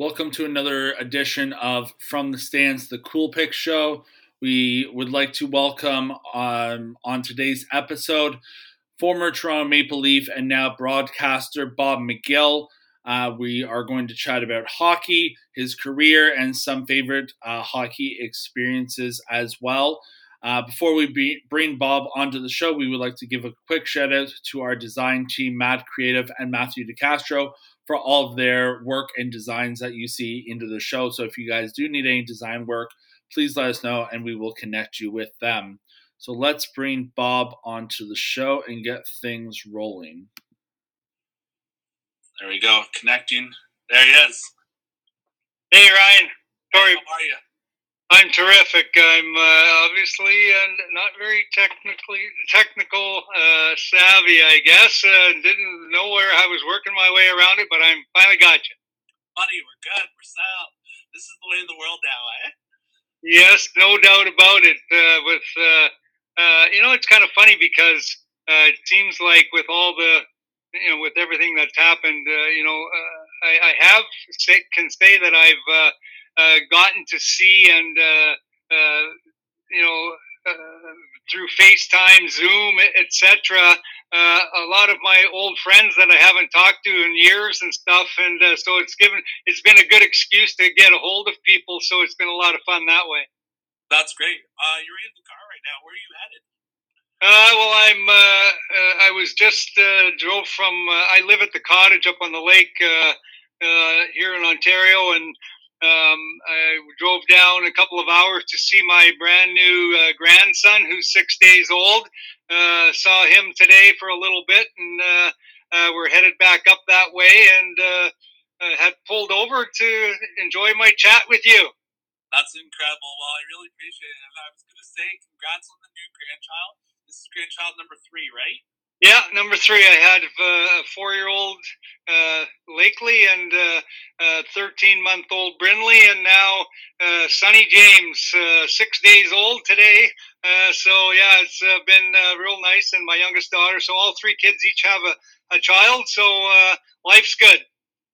Welcome to another edition of From the Stands, the Cool Pick Show. We would like to welcome on today's episode, former Toronto Maple Leaf and now broadcaster Bob McGill. We are going to chat about hockey, his career, and some favorite hockey experiences as well. Before we bring Bob onto the show, we would like to give a quick shout out to our design team, Matt Creative and Matthew DeCastro, for all of their work and designs that you see into the show. So if you guys do need any design work, please let us know and we will connect you with them. So let's bring Bob onto the show and get things rolling. There we go. Connecting. There he is. Hey, Ryan. Tory, how are you? I'm terrific. I'm obviously not very technical savvy, I guess. Didn't know where I was working my way around it, but I'm finally got you. Buddy, we're good. We're sound. This is the way of the world now, eh? Yes, no doubt about it. It's kind of funny because it seems like with all the, with everything that's happened, I can say that I've gotten to see and through FaceTime, Zoom, etc. A lot of my old friends that I haven't talked to in years and stuff, and so it's been a good excuse to get a hold of people. So it's been a lot of fun that way. That's great. You're in the car right now. Where are you headed? I live at the cottage up on the lake here in Ontario, and I drove down a couple of hours to see my brand new grandson, who's 6 days old. Saw him today for a little bit, and we're headed back up that way, and had pulled over to enjoy my chat with you. That's incredible. Well, I really appreciate it. I was going to say congrats on the new grandchild. This is grandchild number 3, right? Yeah, number 3. I had a 4-year-old Lakeley and a 13-month-old Brindley, and now Sonny James, 6 days old today. It's been real nice, and my youngest daughter. So all 3 kids each have a child, so life's good.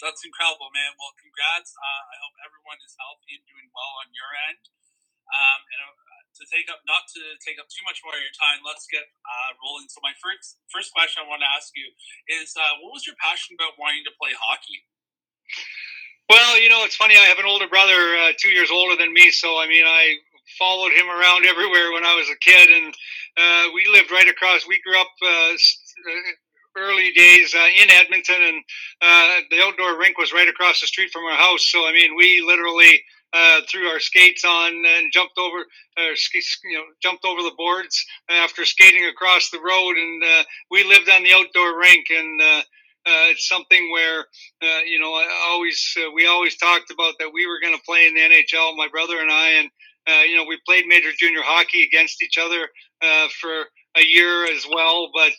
That's incredible, man. Well, congrats. I hope everyone is healthy and doing well on your end. Not to take up too much more of your time, let's get rolling. So my first question I want to ask you is, what was your passion about wanting to play hockey? Well, it's funny. I have an older brother, 2 years older than me. So, I followed him around everywhere when I was a kid. And we lived right across. We grew up early days in Edmonton. And the outdoor rink was right across the street from our house. So, we literally threw our skates on and jumped over the boards after skating across the road, and we lived on the outdoor rink, and it's something where we always talked about that we were going to play in the NHL, my brother and I, and we played major junior hockey against each other for a year as well, but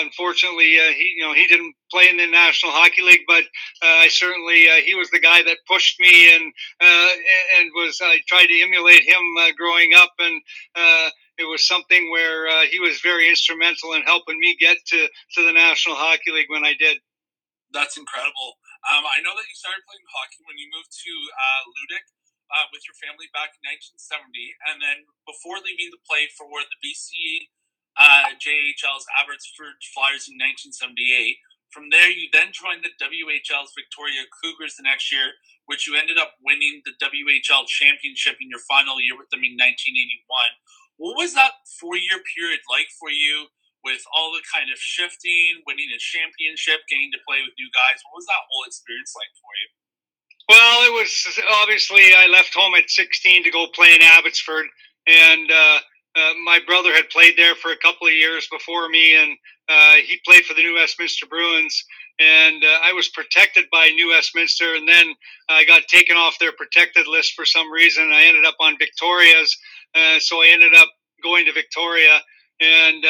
unfortunately, he didn't play in the National Hockey League. But I certainly, he was the guy that pushed me, and I tried to emulate him growing up, and it was something where he was very instrumental in helping me get to the National Hockey League when I did. That's incredible. I know that you started playing hockey when you moved to Ludic with your family back in 1970, and then before leaving to play for the BC JHL's Abbotsford Flyers in 1978. From there, you then joined the WHL's Victoria Cougars the next year, which you ended up winning the WHL championship in your final year with them in 1981. What was that 4-year period like for you, with all the kind of shifting, winning a championship, getting to play with new guys? What was that whole experience like for you? Well, it was obviously I left home at 16 to go play in Abbotsford, and my brother had played there for a couple of years before me, and he played for the New Westminster Bruins, and I was protected by New Westminster, and then I got taken off their protected list for some reason. I ended up on Victoria's, so I ended up going to Victoria, and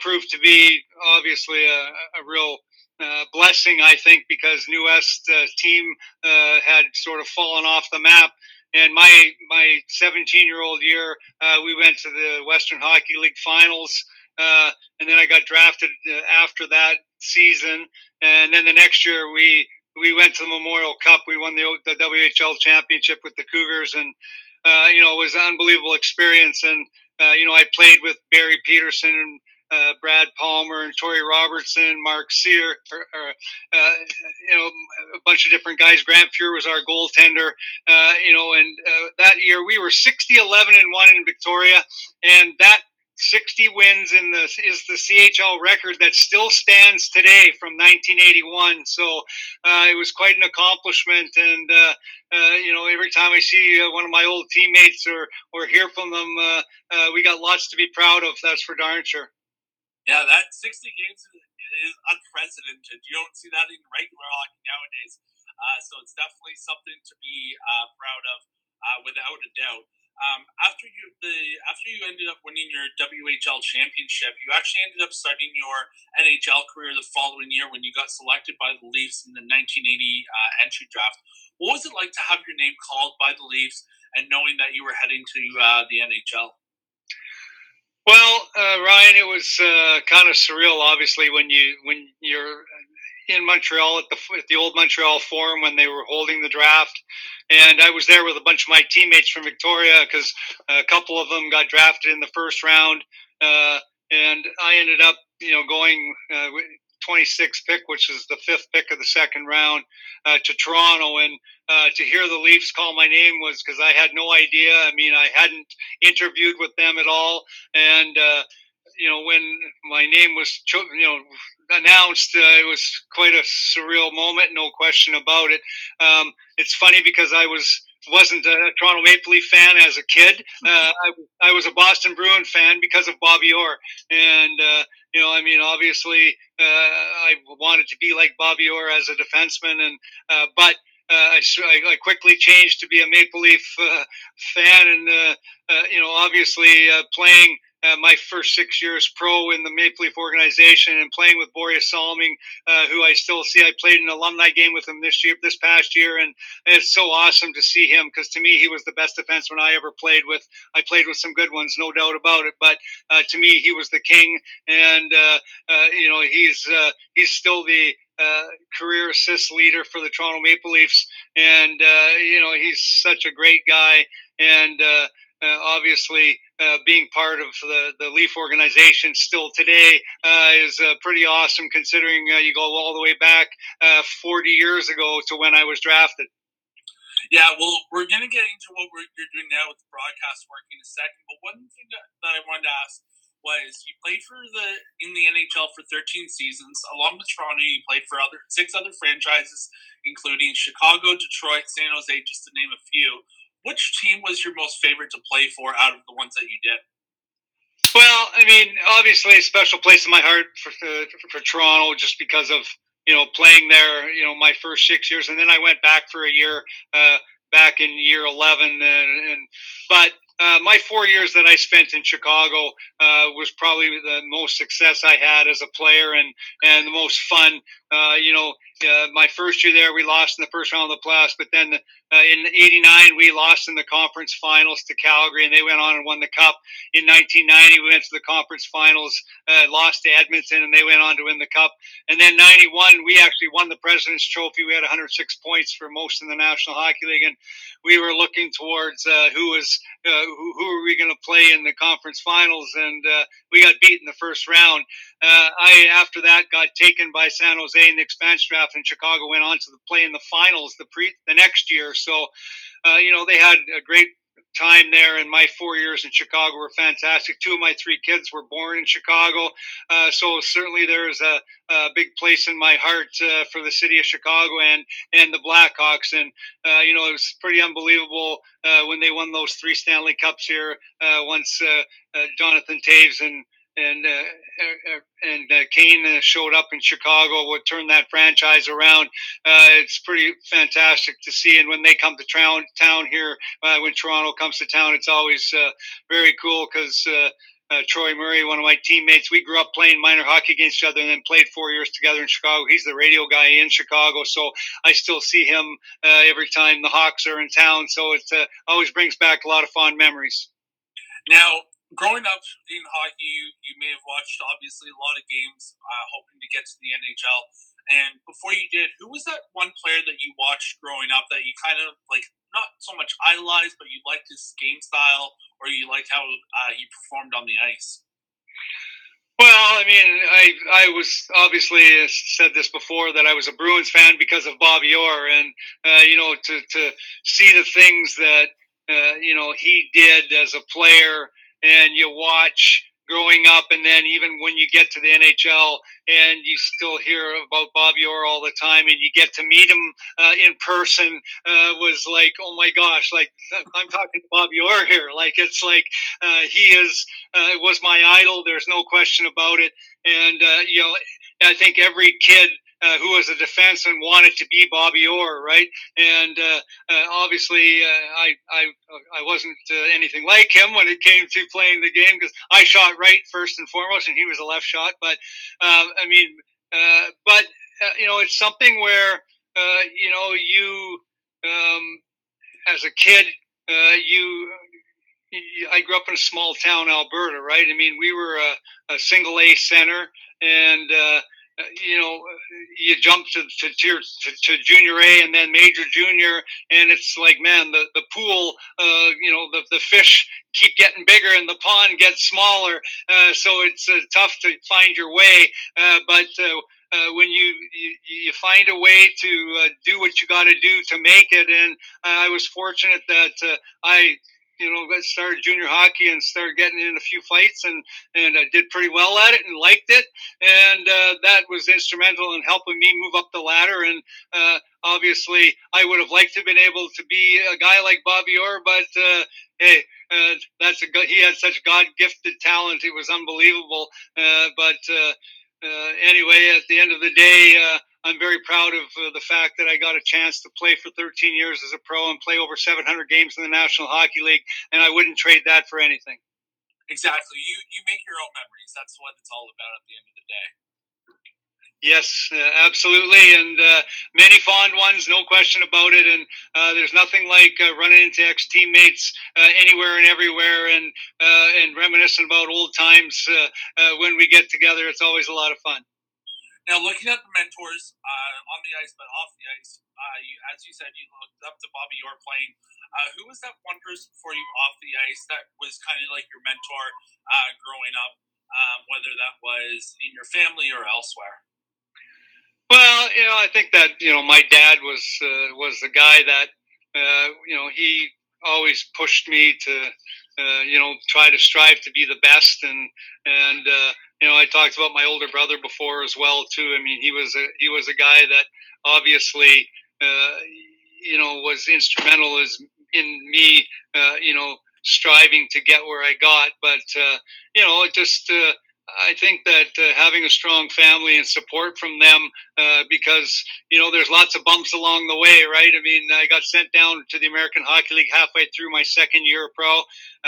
proved to be obviously a real blessing, I think, because New West team had sort of fallen off the map. And my 17-year-old year, we went to the Western Hockey League finals, and then I got drafted after that season. And then the next year, we we went to the Memorial Cup. We won the WHL championship with the Cougars, and it was an unbelievable experience. And I played with Barry Peterson and Brad Palmer and Tory Robertson, Mark Sear, a bunch of different guys. Grant Fuhr was our goaltender, and that year we were 60-11-1 in Victoria, and that 60 wins is the CHL record that still stands today from 1981. So it was quite an accomplishment, and every time I see one of my old teammates or hear from them, we got lots to be proud of. That's for darn sure. Yeah, that 60 games is unprecedented. You don't see that in regular hockey nowadays. So it's definitely something to be proud of, without a doubt. After you ended up winning your WHL championship, you actually ended up starting your NHL career the following year when you got selected by the Leafs in the 1980 entry draft. What was it like to have your name called by the Leafs and knowing that you were heading to the NHL? Well, Ryan, it was kind of surreal, obviously, when you're in Montreal at the old Montreal Forum when they were holding the draft. And I was there with a bunch of my teammates from Victoria because a couple of them got drafted in the first round. And I ended up, going 26th pick, which is the fifth pick of the second round, to Toronto. And to hear the Leafs call my name was because I had no idea. I mean, I hadn't interviewed with them at all. And, when my name was, announced, it was quite a surreal moment, no question about it. It's funny because I wasn't a Toronto Maple Leaf fan as a kid. I was a Boston Bruin fan because of Bobby Orr. And, obviously I wanted to be like Bobby Orr as a defenseman. And I quickly changed to be a Maple Leaf fan. And, obviously playing my first 6 years pro in the Maple Leaf organization and playing with Börje Salming, who I still see. I played an alumni game with him this past year, and it's so awesome to see him because to me he was the best defenseman I ever played with. I played with some good ones, no doubt about it, but to me he was the king, and he's still the career assist leader for the Toronto Maple Leafs, and he's such a great guy, and obviously, being part of the Leaf organization still today is pretty awesome considering you go all the way back 40 years ago to when I was drafted. Yeah, well, we're going to get into what you're doing now with the broadcast work in a second, but one thing that I wanted to ask was you played in the NHL for 13 seasons. Along with Toronto, you played for six other franchises, including Chicago, Detroit, San Jose, just to name a few. Which team was your most favorite to play for out of the ones that you did? Well, I mean, obviously a special place in my heart for Toronto just because of, playing there, my first 6 years. And then I went back for a year back in year 11. But my 4 years that I spent in Chicago was probably the most success I had as a player and the most fun. My first year there, we lost in the first round of the playoffs, but then in 89, we lost in the conference finals to Calgary, and they went on and won the cup. In 1990, we went to the conference finals, lost to Edmonton, and they went on to win the cup. And then 91, we actually won the President's Trophy. We had 106 points for most in the National Hockey League, and we were looking towards who are we going to play in the conference finals, and we got beat in the first round. I, after that, got taken by San Jose in the expansion draft, and Chicago went on to play in the finals the next year. So, they had a great time there, and my 4 years in Chicago were fantastic. Two of my three kids were born in Chicago, so certainly there is a big place in my heart for the city of Chicago and the Blackhawks, and it was pretty unbelievable when they won those three Stanley Cups here once Jonathan Taves and Kane showed up in Chicago, would turn that franchise around. It's pretty fantastic to see. And when they come to town here, when Toronto comes to town, it's always very cool because Troy Murray, one of my teammates, we grew up playing minor hockey against each other and then played 4 years together in Chicago. He's the radio guy in Chicago, so I still see him every time the Hawks are in town. So it always brings back a lot of fond memories. Now, growing up in hockey, you may have watched, obviously, a lot of games hoping to get to the NHL. And before you did, who was that one player that you watched growing up that you kind of, like, not so much idolized, but you liked his game style, or you liked how he performed on the ice? Well, I mean, I was obviously said this before that I was a Bruins fan because of Bobby Orr, and you know, to see the things that you know, he did as a player, and you watch growing up, and then even when you get to the NHL, and you still hear about Bobby Orr all the time, and you get to meet him in person, was like, oh my gosh, like I'm talking to Bobby Orr here. Like, it's like he is. It was my idol. There's no question about it. And, you know, I think every kid who was a defenseman wanted to be Bobby Orr, right? And obviously I wasn't anything like him when it came to playing the game, because I shot right first and foremost, and he was a left shot. But, I mean, you know, it's something where, you know, you as a kid, I grew up in a small town, Alberta, right? I mean, we were a single A center, and you know, you jump to junior A and then major junior, and it's like, man, the pool, you know, the fish keep getting bigger and the pond gets smaller, so it's tough to find your way, but when you find a way to do what you got to do to make it. And I was fortunate that you know, started junior hockey and started getting in a few fights, and I did pretty well at it and liked it. And that was instrumental in helping me move up the ladder. And obviously, I would have liked to have been able to be a guy like Bobby Orr, but hey, he had such God-gifted talent. It was unbelievable. But anyway, at the end of the day, I'm very proud of the fact that I got a chance to play for 13 years as a pro and play over 700 games in the National Hockey League, and I wouldn't trade that for anything. Exactly. You make your own memories. That's what it's all about at the end of the day. Yes, absolutely, and many fond ones, no question about it. And there's nothing like running into ex-teammates anywhere and everywhere, and reminiscing about old times when we get together. It's always a lot of fun. Now, looking at the mentors on the ice, but off the ice, as you said, you looked up to Bobby Orr playing. Who was that one person for you off the ice that was kind of like your mentor growing up, whether that was in your family or elsewhere? Well, you know, I think that, you know, my dad was the guy that, you know, he always pushed me to, you know, try to strive to be the best. And you know, I talked about my older brother before as well, too. I mean, he was a guy that obviously, you know, was instrumental in me, you know, striving to get where I got. But, you know, it just I think that having a strong family and support from them, because, you know, there's lots of bumps along the way, right? I mean, I got sent down to the American Hockey League halfway through my second year pro,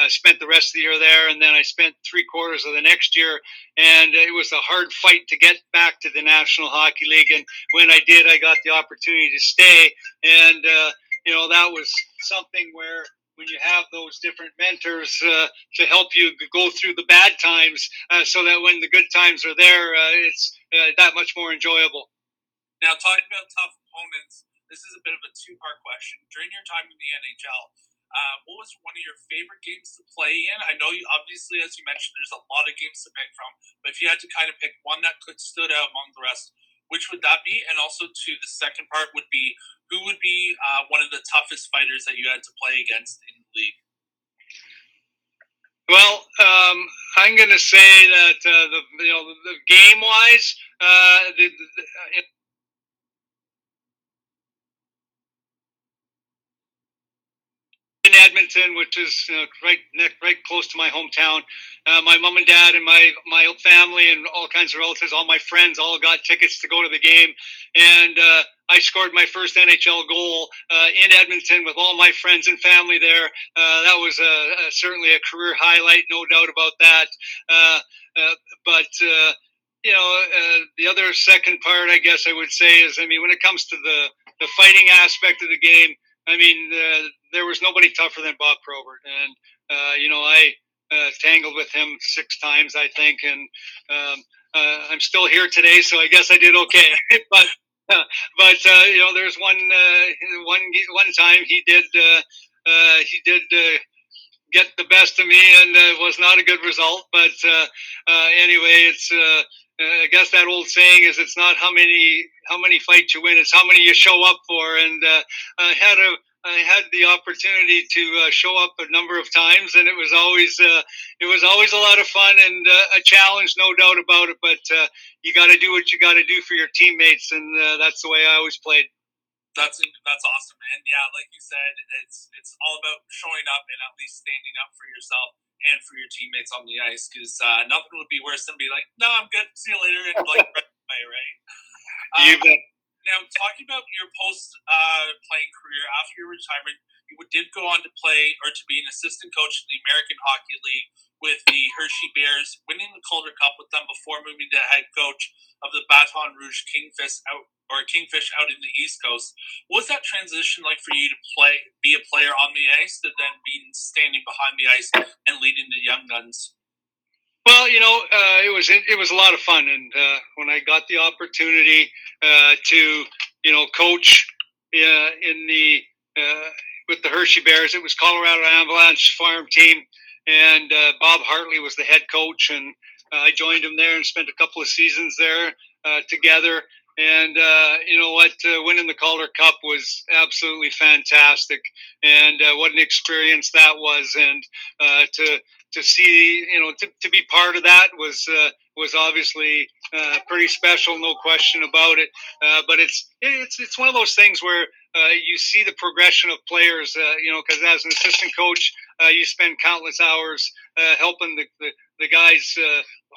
spent the rest of the year there, and then I spent 3/4 of the next year, and it was a hard fight to get back to the National Hockey League, and when I did, I got the opportunity to stay, and, you know, that was something where, when you have those different mentors to help you go through the bad times, so that when the good times are there, it's that much more enjoyable. Now, talking about tough opponents, this is a bit of a two-part question. During your time in the NHL, what was one of your favorite games to play in? I know you obviously, as you mentioned, there's a lot of games to pick from, but if you had to kind of pick one that could stood out among the rest, which would that be? And also, to the second part would be, who would be one of the toughest fighters that you had to play against in the league? Well, I'm going to say that the you know, the game-wise, in Edmonton, which is, you know, right close to my hometown, my mom and dad and my family and all kinds of relatives, all my friends, all got tickets to go to the game, and I scored my first NHL goal in Edmonton with all my friends and family there. That was certainly a career highlight, no doubt about that. But you know, the other second part, I guess I would say is, I mean, when it comes to the fighting aspect of the game, I mean, there was nobody tougher than Bob Probert. And, you know, I tangled with him 6 times, I think. And I'm still here today, so I guess I did okay. But you know, there's one time he did get the best of me, and it was not a good result. But anyway, it's I guess that old saying is, it's not how many fights you win, it's how many you show up for. And I had the opportunity to show up a number of times, and it was always a lot of fun and a challenge, no doubt about it. But you got to do what you got to do for your teammates, and that's the way I always played. That's awesome, man. Yeah, like you said, it's all about showing up and at least standing up for yourself and for your teammates on the ice, because nothing would be worse than be like, no, I'm good, see you later, and like right away, right? You bet. Now, talking about your post-playing career, after your retirement, you did go on to play or to be an assistant coach in the American Hockey League with the Hershey Bears, winning the Calder Cup with them before moving to head coach of the Baton Rouge Kingfish out in the East Coast. What was that transition like for you to be a player on the ice to then being standing behind the ice and leading the young guns? Well, you know, it was a lot of fun, and when I got the opportunity to, you know, coach with the Hershey Bears, it was Colorado Avalanche farm team, and Bob Hartley was the head coach, and I joined him there and spent a couple of seasons there together. And you know what? Winning the Calder Cup was absolutely fantastic, and what an experience that was. And to see, you know, to be part of that was obviously pretty special, no question about it. But it's one of those things where you see the progression of players. You know, because as an assistant coach, you spend countless hours helping the guys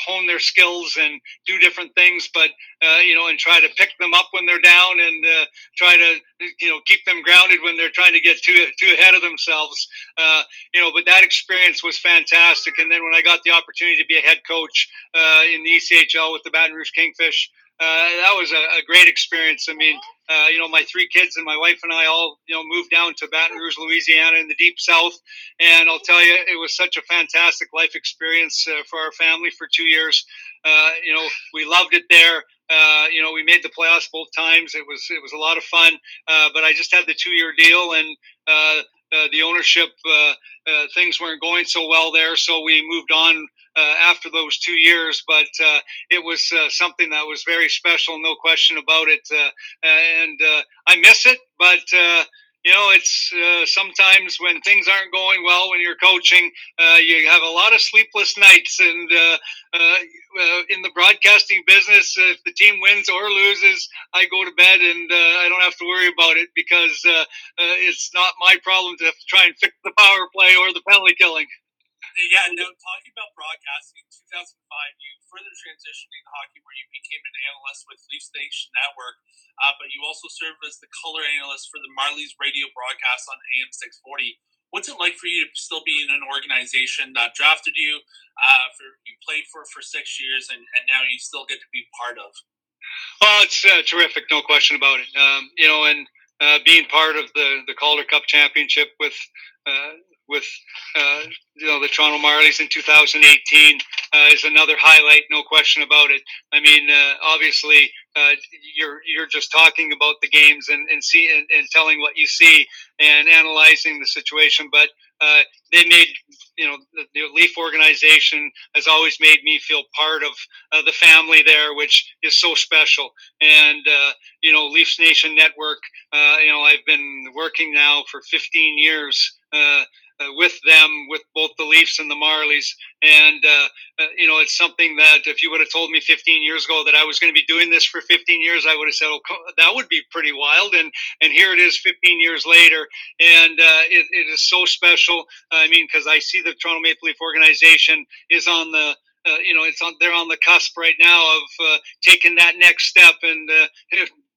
hone their skills and do different things, but you know, and try to pick them up when they're down, and try to, you know, keep them grounded when they're trying to get too ahead of themselves. You know, but that experience was fantastic. And then when I got the opportunity to be a head coach in the ECHL with the Baton Rouge Kingfish, that was a great experience. I mean, you know, my three kids and my wife and I all, you know, moved down to Baton Rouge, Louisiana, in the deep south. And I'll tell you, it was such a fantastic life experience for our family for 2 years. You know, we loved it there. You know, we made the playoffs both times. It was a lot of fun. But I just had the 2-year deal, and the ownership, things weren't going so well there. So we moved on after those 2 years, but it was something that was very special, no question about it. And I miss it, but you know, it's sometimes when things aren't going well when you're coaching, you have a lot of sleepless nights. And in the broadcasting business, if the team wins or loses, I go to bed, and I don't have to worry about it, because it's not my problem to have to try and fix the power play or the penalty killing. Yeah, no, talking about broadcasting, in 2005, you further transitioned into hockey, where you became an analyst with Leafs Nation Network, but you also served as the color analyst for the Marlies radio broadcast on AM 640. What's it like for you to still be in an organization that drafted you, you played for 6 years, and now you still get to be part of? Well, it's terrific, no question about it. You know, and being part of the Calder Cup championship with you know, the Toronto Marlies in 2018 is another highlight, no question about it. I mean, obviously, you're just talking about the games and telling what you see and analyzing the situation, but they made, you know, the Leaf organization has always made me feel part of the family there, which is so special. And, you know, Leafs Nation Network, you know, I've been working now for 15 years with them, with both the Leafs and the Marlies. And, you know, it's something that if you would have told me 15 years ago that I was going to be doing this for 15 years, I would have said, oh, that would be pretty wild. And here it is 15 years later. And it is so special. I mean, because I see the Toronto Maple Leaf organization is on the, you know, they're on the cusp right now of taking that next step and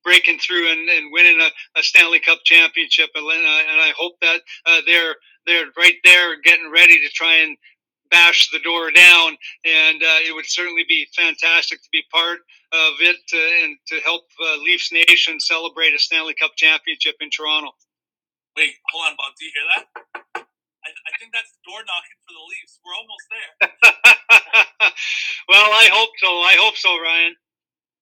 breaking through and winning a Stanley Cup championship. And I hope that they're right there getting ready to try and bash the door down. And it would certainly be fantastic to be part of it and to help Leafs Nation celebrate a Stanley Cup championship in Toronto. Wait, hold on, Bob. Do you hear that? I I think that's door knocking for the Leafs. We're almost there. Well, I hope so. I hope so, Ryan.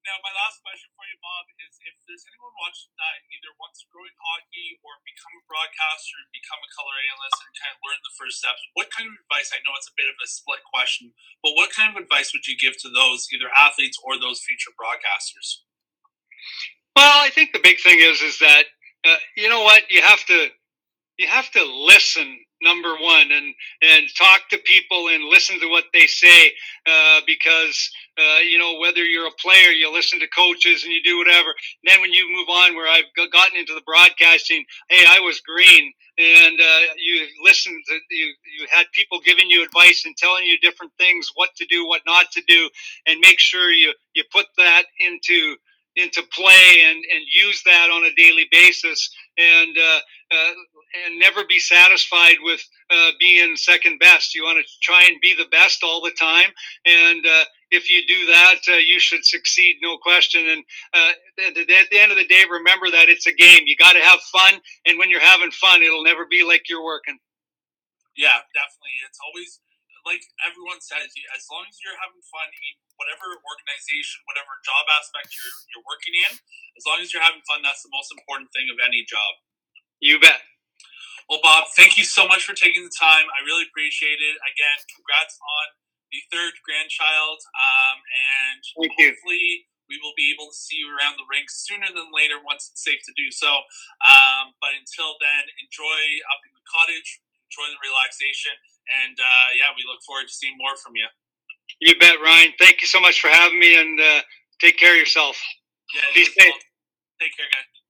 Now, my last question for you, Bob, is if there's anyone watching that either wants to grow in hockey or become a broadcaster and become a color analyst and kind of learn the first steps, what kind of advice, I know it's a bit of a split question, but what kind of advice would you give to those, either athletes or those future broadcasters? Well, I think the big thing is that, you know what, you have to listen, number one, and talk to people and listen to what they say, because, you know, whether you're a player, you listen to coaches and you do whatever. And then when you move on, where I've gotten into the broadcasting, hey, I was green, and you listened to, you had people giving you advice and telling you different things, what to do, what not to do, and make sure you put that into play and use that on a daily basis, and never be satisfied with being second best. You want to try and be the best all the time, and if you do that, you should succeed, no question. And at the end of the day, remember that it's a game. You got to have fun, and when you're having fun, it'll never be like you're working. Yeah, definitely. It's always, like everyone says, as long as you're having fun in whatever organization, whatever job aspect you're working in, as long as you're having fun, that's the most important thing of any job. You bet. Well, Bob, thank you so much for taking the time. I really appreciate it. Again, congrats on the third grandchild, and thank hopefully you. We will be able to see you around the rink sooner than later once it's safe to do so. But until then, enjoy up in the cottage, enjoy the relaxation. And, yeah, we look forward to seeing more from you. You bet, Ryan. Thank you so much for having me, and take care of yourself. Yeah, be safe. Take care, guys.